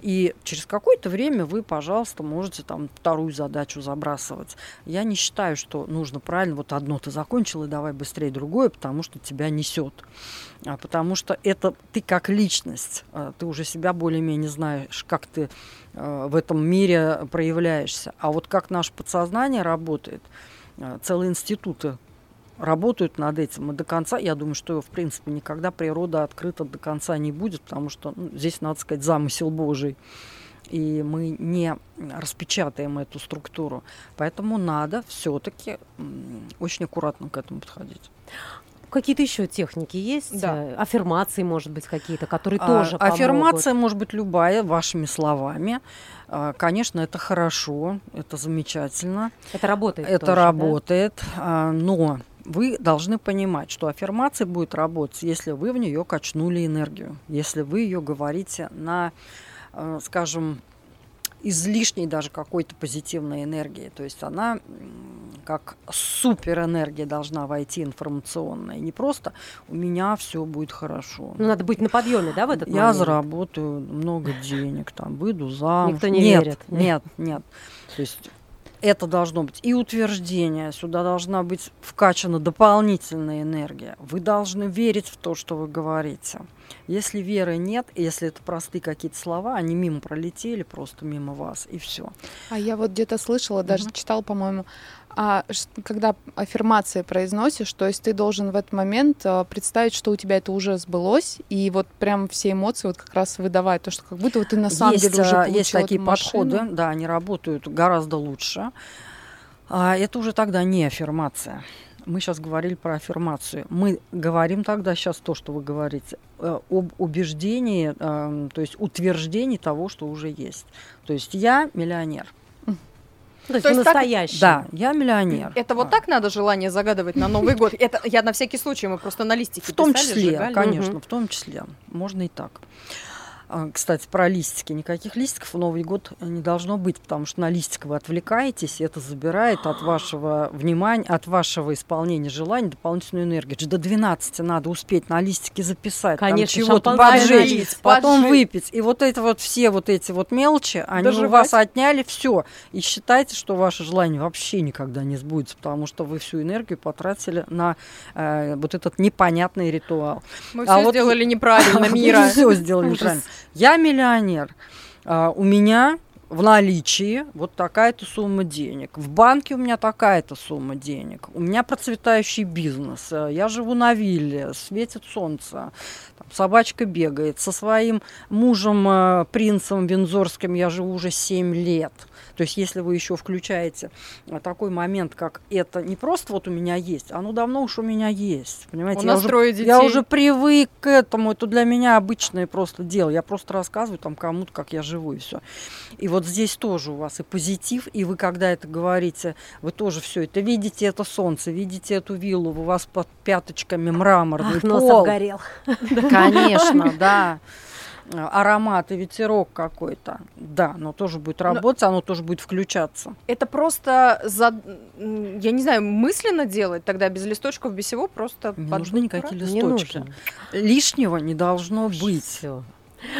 И через какое-то время вы, пожалуйста, можете там вторую задачу забрасывать. Я не считаю, что нужно правильно, вот одно ты закончил, и давай быстрее другое, потому что тебя несет. Потому что это ты как личность, ты уже себя более-менее знаешь, как ты в этом мире проявляешься. А вот как наше подсознание работает, целые институты работают над этим. И до конца, я думаю, что, в принципе, никогда природа открыта до конца не будет, потому что здесь, надо сказать, замысел Божий. И мы не распечатаем эту структуру. Поэтому надо все-таки очень аккуратно к этому подходить. Какие-то еще техники есть? Да. Аффирмации, может быть, какие-то, которые тоже помогут? Аффирмация может быть любая, вашими словами. Конечно, это хорошо, это замечательно. Это работает тоже, работает, да? Но вы должны понимать, что аффирмация будет работать, если вы в нее качнули энергию, если вы ее говорите на, скажем, излишней даже какой-то позитивной энергии. То есть она как суперэнергия должна войти информационная. Не просто «у меня все будет хорошо». Ну, надо быть на подъеме, да, в этот момент? Я заработаю много денег, там, выйду замуж. Никто не верит. Нет. То есть это должно быть и утверждение, сюда должна быть вкачана дополнительная энергия. Вы должны верить в то, что вы говорите. Если веры нет, если это простые какие-то слова, они мимо пролетели, просто мимо вас, и все. А я вот где-то слышала, даже читала, по-моему, когда аффирмации произносишь, то есть ты должен в этот момент представить, что у тебя это уже сбылось, и вот прям все эмоции вот как раз выдавать, то, что как будто вот ты на самом деле уже получил. Есть такие подходы, да, они работают гораздо лучше. Это уже тогда не аффирмация. Мы сейчас говорили про аффирмацию. Мы говорим тогда сейчас то, что вы говорите, об убеждении, то есть утверждении того, что уже есть. То есть я миллионер. То есть настоящий. Да, я миллионер. Это вот так надо желание загадывать на Новый год? Это я на всякий случай, мы просто на листике писали. В том числе, конечно, в том числе. Можно и так. Кстати, про листики. Никаких листиков в Новый год не должно быть, потому что на листик вы отвлекаетесь, и это забирает от вашего внимания, от вашего исполнения желаний дополнительную энергию. До 12 надо успеть на листики записать, конечно, там чего-то поджечь, потом выпить. И вот это вот все вот эти вот мелочи, они у вас отняли все. И считайте, что ваше желание вообще никогда не сбудется, потому что вы всю энергию потратили на вот этот непонятный ритуал. Мы все сделали неправильно, Мира. Мы все сделали неправильно. Я миллионер, у меня в наличии вот такая-то сумма денег, в банке у меня такая-то сумма денег, у меня процветающий бизнес, я живу на вилле, светит солнце, там, собачка бегает, со своим мужем, принцем виндзорским я живу уже 7 лет. То есть если вы еще включаете такой момент, как это не просто вот у меня есть, оно давно уж у меня есть, понимаете? Я уже привык к этому, это для меня обычное просто дело. Я просто рассказываю там кому-то, как я живу, и все. И вот здесь тоже у вас и позитив, и вы, когда это говорите, вы тоже все это видите, это солнце, видите эту виллу, у вас под пяточками мраморный пол. Нос обгорел. Конечно, да. Аромат и ветерок какой-то. Да, оно тоже будет работать, оно тоже будет включаться. Это просто, я не знаю, мысленно делать тогда без листочков, без всего просто... Не нужны никакие листочки. Лишнего не должно быть.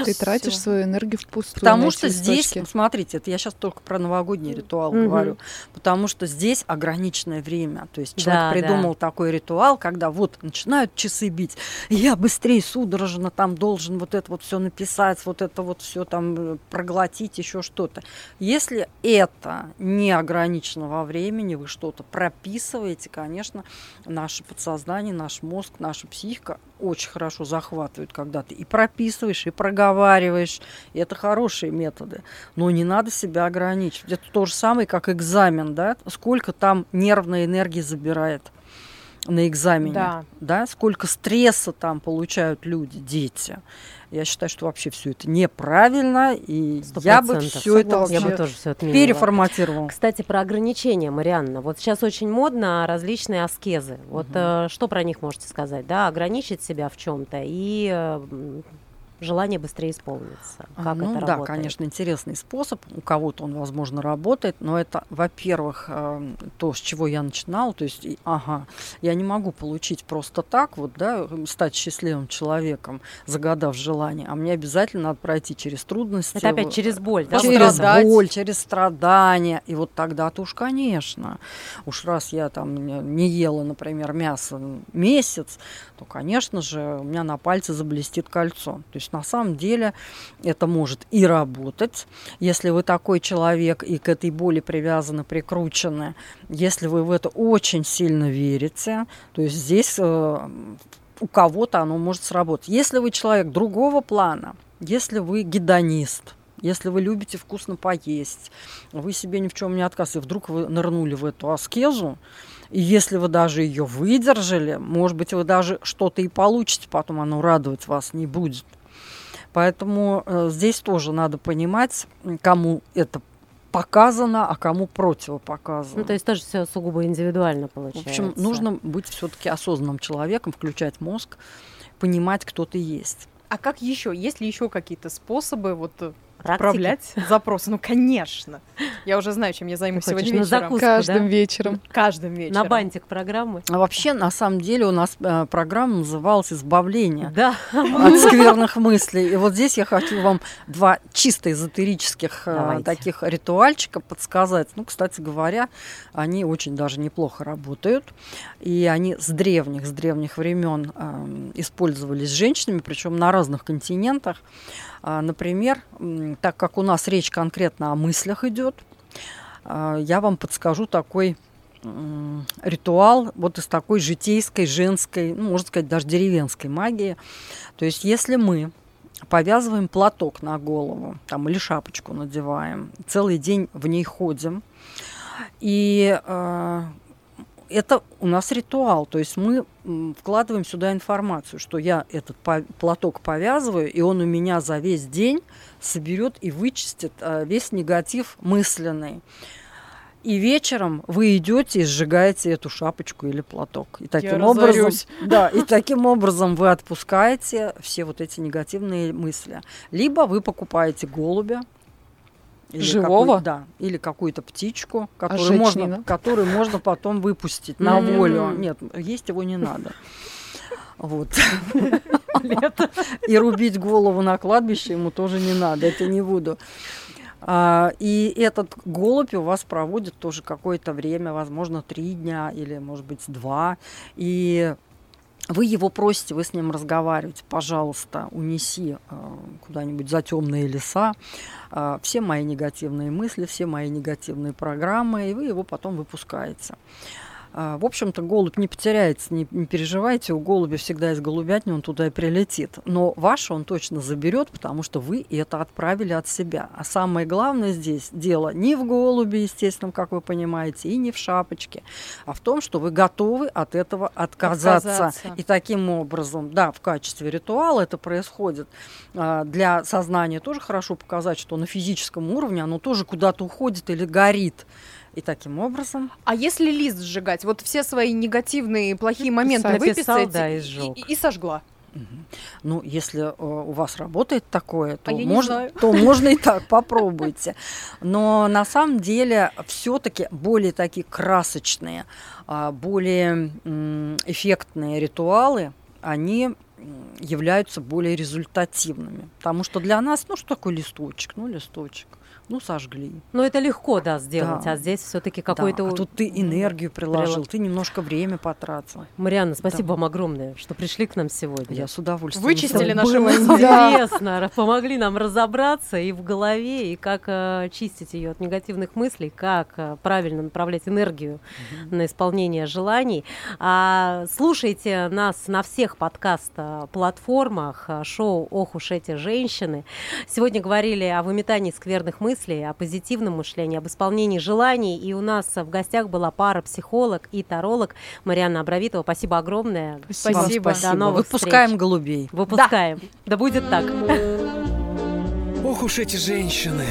Ты тратишь свою энергию впустую. Потому что здесь, смотрите, это я сейчас только про новогодний ритуал говорю, потому что здесь ограниченное время. То есть человек придумал такой ритуал, когда вот начинают часы бить, я быстрее судорожно там должен вот это вот все написать, вот это вот все там проглотить, еще что-то. Если это не ограничено во времени, вы что-то прописываете, конечно, наше подсознание, наш мозг, наша психика очень хорошо захватывают, когда ты и прописываешь, и проговариваешь. И это хорошие методы. Но не надо себя ограничивать. Это то же самое, как экзамен. Да? Сколько там нервной энергии забирает на экзамене. Да. Да? Сколько стресса там получают люди, дети. Я считаю, что вообще все это неправильно. И 100%. Я бы все это вообще переформатировала. Кстати, про ограничения, Марианна. Вот сейчас очень модно различные аскезы. Вот что про них можете сказать? Да? Ограничить себя в чем-то и... желание быстрее исполнится. Как это работает? Да, конечно, интересный способ. У кого-то он, возможно, работает, но это, во-первых, то, с чего я начинала. То есть, я не могу получить просто так, вот, да, стать счастливым человеком, загадав желание. А мне обязательно надо пройти через трудности. Это опять через боль, да? Через боль, через страдания. И вот тогда-то уж, конечно. Уж раз я там не ела, например, мясо месяц, то, конечно же, у меня на пальце заблестит кольцо. То есть на самом деле это может и работать, если вы такой человек и к этой боли привязаны, прикручены, если вы в это очень сильно верите, то есть здесь у кого-то оно может сработать. Если вы человек другого плана, если вы гедонист, если вы любите вкусно поесть, вы себе ни в чем не отказываете, вдруг вы нырнули в эту аскезу, и если вы даже ее выдержали, может быть, вы даже что-то и получите, потом оно радовать вас не будет. Поэтому здесь тоже надо понимать, кому это показано, а кому противопоказано. Ну, то есть тоже все сугубо индивидуально получается. В общем, нужно быть все-таки осознанным человеком, включать мозг, понимать, кто ты есть. А как еще? Есть ли еще какие-то способы вот отправлять запросы? Ну, конечно. Я уже знаю, чем я займусь сегодня вечером. Закуску, каждым вечером. Каждым вечером. На бантик программы. А вообще, на самом деле, у нас программа называлась «Избавление от скверных мыслей». И вот здесь я хочу вам два чисто эзотерических таких ритуальчика подсказать. Ну, кстати говоря, они очень даже неплохо работают. И они с древних времен использовались женщинами, причем на разных континентах. Например, так как у нас речь конкретно о мыслях идет, я вам подскажу такой ритуал вот из такой житейской, женской, ну, можно сказать, даже деревенской магии. То есть если мы повязываем платок на голову там, или шапочку надеваем, целый день в ней ходим, и это у нас ритуал, то есть мы вкладываем сюда информацию, что я этот платок повязываю, и он у меня за весь день соберет и вычистит весь негатив мысленный. И вечером вы идете и сжигаете эту шапочку или платок. И таким образом, да, и таким образом вы отпускаете все вот эти негативные мысли. Либо вы покупаете голубя. Или живого? Да, или какую-то птичку, которую можно потом выпустить на волю. Нет, есть его не надо. Вот. И рубить голову на кладбище ему тоже не надо, это не буду. И этот голубь у вас проводит тоже какое-то время, возможно, 3 дня или, может быть, 2. И вы его просите, вы с ним разговариваете: пожалуйста, унеси куда-нибудь за темные леса все мои негативные мысли, все мои негативные программы, и вы его потом выпускаете. В общем-то, голубь не потеряется, не переживайте, у голубя всегда есть голубятня, он туда и прилетит. Но ваше он точно заберет, потому что вы это отправили от себя. А самое главное здесь дело не в голубе, естественно, как вы понимаете, и не в шапочке, а в том, что вы готовы от этого отказаться. И таким образом, да, в качестве ритуала это происходит. Для сознания тоже хорошо показать, что на физическом уровне оно тоже куда-то уходит или горит. И таким образом... А если лист сжигать? Вот все свои негативные, плохие моменты выписать, да, и сожгла. Угу. Ну, если у вас работает такое, то можно и так, попробуйте. Но на самом деле все-таки более такие красочные, более эффектные ритуалы, они являются более результативными. Потому что для нас, ну, что такое листочек? Ну, листочек. Ну, сожгли. Но это легко, да, сделать, да. А здесь все-таки какой-то... Да. А тут ты энергию приложил, ты немножко время потратил. Марианна, спасибо вам огромное, что пришли к нам сегодня. Я с удовольствием. Вычистили наши мысли. Интересно, помогли нам разобраться и в голове, и как чистить ее от негативных мыслей, как правильно направлять энергию на исполнение желаний. Слушайте нас на всех подкаст-платформах, шоу «Ох уж эти женщины». Сегодня говорили о выметании скверных мыслей, о позитивном мышлении, об исполнении желаний. И у нас в гостях была парапсихолог и таролог Марианна Абравитова. Спасибо огромное. Спасибо. До новых Выпускаем встреч. Голубей. Выпускаем. Да будет так. Ох уж эти женщины.